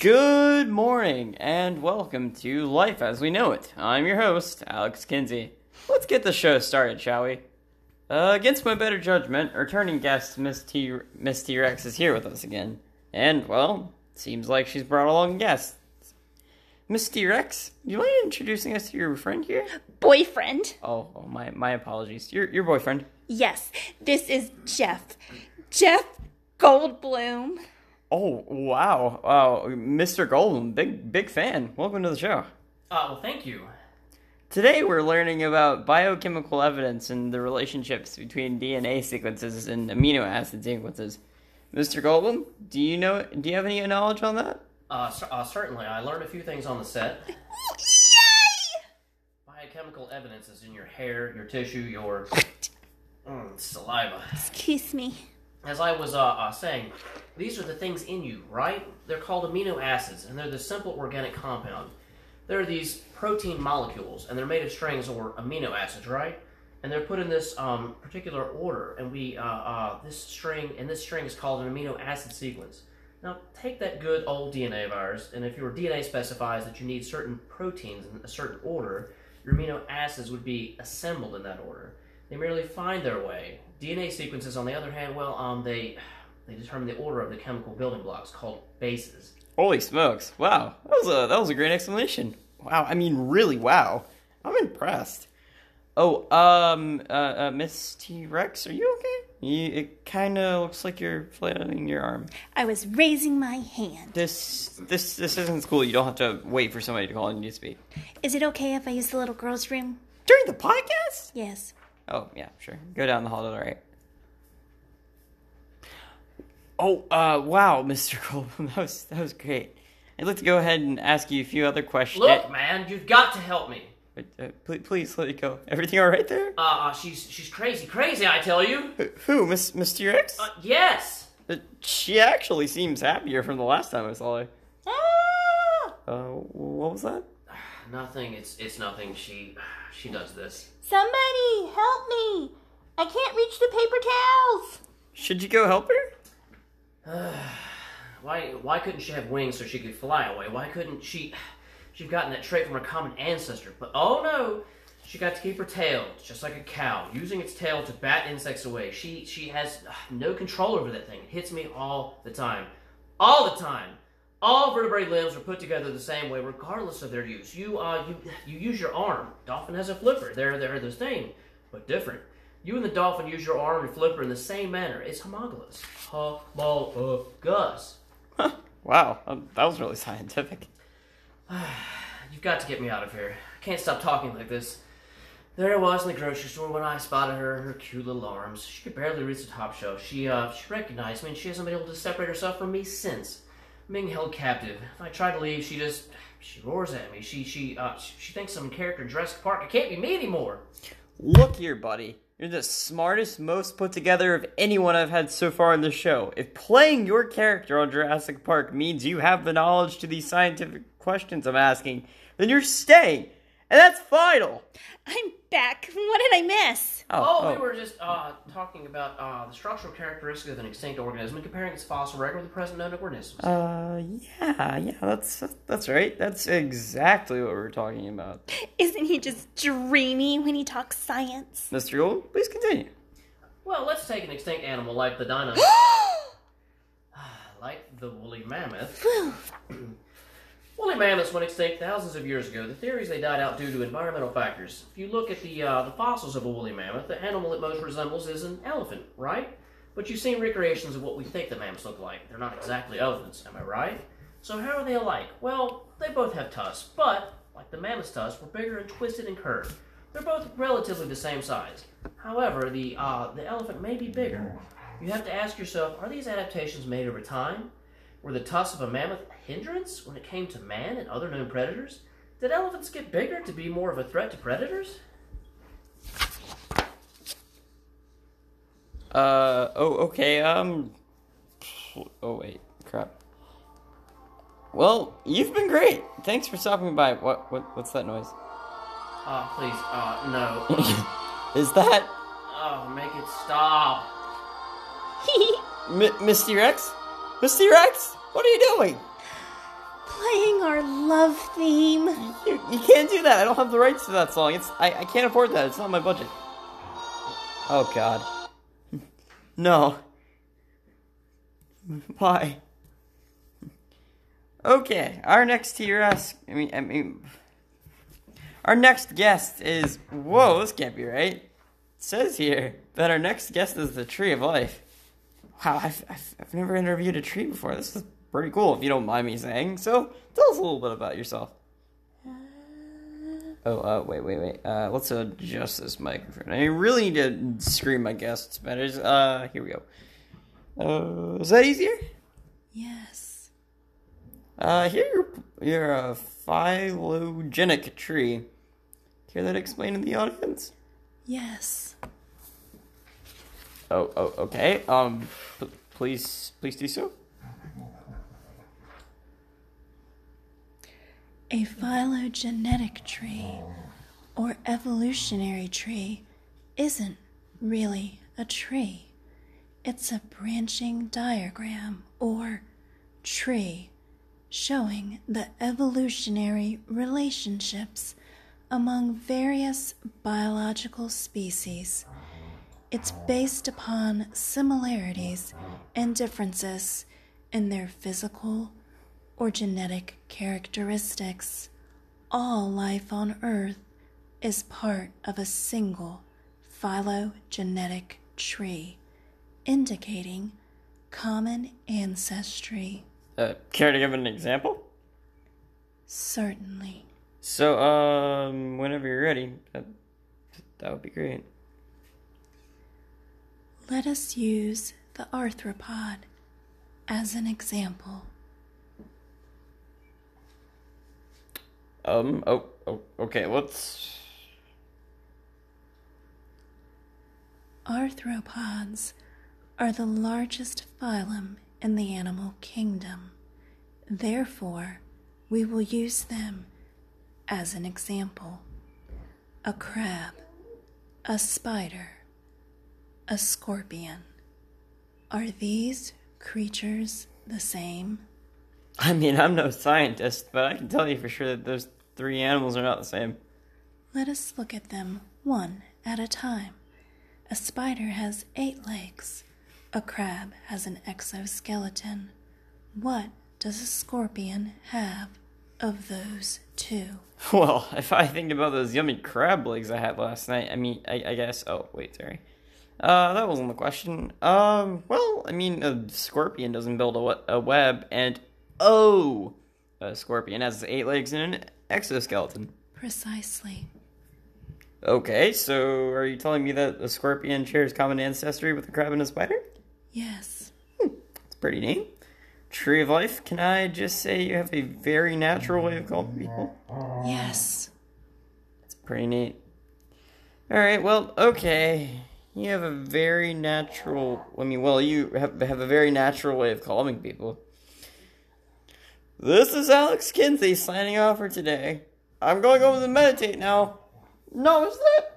Good morning, and welcome to Life as We Know It. I'm your host, Alex Kinsey. Let's get the show started, shall we? Against my better judgment, returning guest Miss T-Rex is here with us again. And, well, seems like she's brought along guests. Miss T-Rex, you mind introducing us to your friend here? Boyfriend. Oh my apologies. Your boyfriend. Yes, this is Jeff. Jeff Goldblum. Oh, wow. Mr. Goldblum, big fan. Welcome to the show. Well, thank you. Today we're learning about biochemical evidence and the relationships between DNA sequences and amino acid sequences. Mr. Goldblum, do you have any knowledge on that? Certainly. I learned a few things on the set. Yay! Biochemical evidence is in your hair, your tissue, your saliva. Excuse me. As I was saying, these are the things in you, right? They're called amino acids, and they're the simple organic compound. They're these protein molecules, and they're made of strings or amino acids, right? And they're put in this particular order, and this string is called an amino acid sequence. Now, take that good old DNA of ours, and if your DNA specifies that you need certain proteins in a certain order, your amino acids would be assembled in that order. They merely find their way. DNA sequences, on the other hand, they determine the order of the chemical building blocks, called bases. Holy smokes. Wow. That was a great explanation. Wow. I mean, really wow. I'm impressed. Oh, Miss T-Rex, are you okay? It kind of looks like you're flailing your arm. I was raising my hand. This isn't school. You don't have to wait for somebody to call on you to speak. Is it okay if I use the little girl's room? During the podcast? Yes. Oh, yeah, sure. Go down the hall to the right. Oh, wow, Mr. Goldblum. That was great. I'd like to go ahead and ask you a few other questions. Look, man, you've got to help me. Please let it go. Everything all right there? She's crazy, I tell you. Who, Miss T-Rex? Yes. She actually seems happier from the last time I saw her. What was that? Nothing. It's nothing. She does this. Somebody help me! I can't reach the paper towels. Should you go help her? Why couldn't she have wings so she could fly away? Why couldn't she? She's gotten that trait from her common ancestor, but oh no, she got to keep her tail, just like a cow, using its tail to bat insects away. She has no control over that thing. It hits me all the time. All the time. All vertebrate limbs are put together the same way, regardless of their use. You use your arm. Dolphin has a flipper. They're the same, but different. You and the dolphin use your arm and flipper in the same manner. It's homologous. Homologous. Huh. Wow, that was really scientific. You've got to get me out of here. I can't stop talking like this. There I was in the grocery store when I spotted her and her cute little arms. She could barely reach the top shelf. She recognized me, and she hasn't been able to separate herself from me since. I'm being held captive. If I try to leave, she roars at me. She thinks I'm a character in Jurassic Park. It can't be me anymore. Look here, buddy. You're the smartest, most put together of anyone I've had so far in the show. If playing your character on Jurassic Park means you have the knowledge to these scientific questions I'm asking, then you're staying. And that's final. I'm back. What did I miss? Oh. We were just talking about the structural characteristics of an extinct organism and comparing its fossil record with the present known organisms. Yeah, that's right. That's exactly what we're talking about. Isn't he just dreamy when he talks science? Mr. Gold, please continue. Well, let's take an extinct animal like the dino. Like the woolly mammoth. Woolly mammoths went extinct thousands of years ago. The theory is they died out due to environmental factors. If you look at the fossils of a woolly mammoth, the animal it most resembles is an elephant, right? But you've seen recreations of what we think the mammoths look like. They're not exactly elephants, am I right? So how are they alike? Well, they both have tusks, but, like the mammoth's tusks, were bigger and twisted and curved. They're both relatively the same size. However, the elephant may be bigger. You have to ask yourself, are these adaptations made over time? Were the tusks of a mammoth a hindrance when it came to man and other known predators? Did elephants get bigger to be more of a threat to predators? Wait, crap. Well, you've been great. Thanks for stopping by. What's that noise? No. Is that? Oh, make it stop. Miss T-Rex? Miss T-Rex, what are you doing? playing our love theme. You can't do that. I don't have the rights to that song. I can't afford that. It's not my budget. Oh, God. No. Why? Okay, our next guest is... Whoa, this can't be right. It says here that our next guest is the Tree of Life. Wow, I've never interviewed a tree before. This is pretty cool, if you don't mind me saying. So, tell us a little bit about yourself. Wait. Let's adjust this microphone. I really need to screen my guests better. Here we go. Is that easier? Yes. You're a phylogenetic tree. Hear that explained in the audience? Yes. Oh, okay. Please do so. A phylogenetic tree, or evolutionary tree, isn't really a tree. It's a branching diagram, or tree, showing the evolutionary relationships among various biological species. It's based upon similarities and differences in their physical or genetic characteristics. All life on Earth is part of a single phylogenetic tree, indicating common ancestry. Care to give an example? Certainly. So, whenever you're ready, that would be great. Let us use the arthropod as an example. Okay, Arthropods are the largest phylum in the animal kingdom. Therefore, we will use them as an example. A crab, a spider, a scorpion. Are these creatures the same? I mean, I'm no scientist, but I can tell you for sure that those three animals are not the same. Let us look at them one at a time. A spider has 8 legs. A crab has an exoskeleton. What does a scorpion have of those two? Well, if I think about those yummy crab legs I had last night, I mean, I guess... Oh, wait, sorry. That wasn't the question. A scorpion doesn't build a web, and... Oh! A scorpion has 8 legs and an exoskeleton. Precisely. Okay, so are you telling me that a scorpion shares common ancestry with a crab and a spider? Yes. That's pretty neat. Tree of Life, can I just say you have a very natural way of calling people? Yes. That's pretty neat. Alright, well, okay. You have a very natural... you have a very natural way of calling people. This is Alex Kinsey signing off for today. I'm going over to meditate now. No, is that?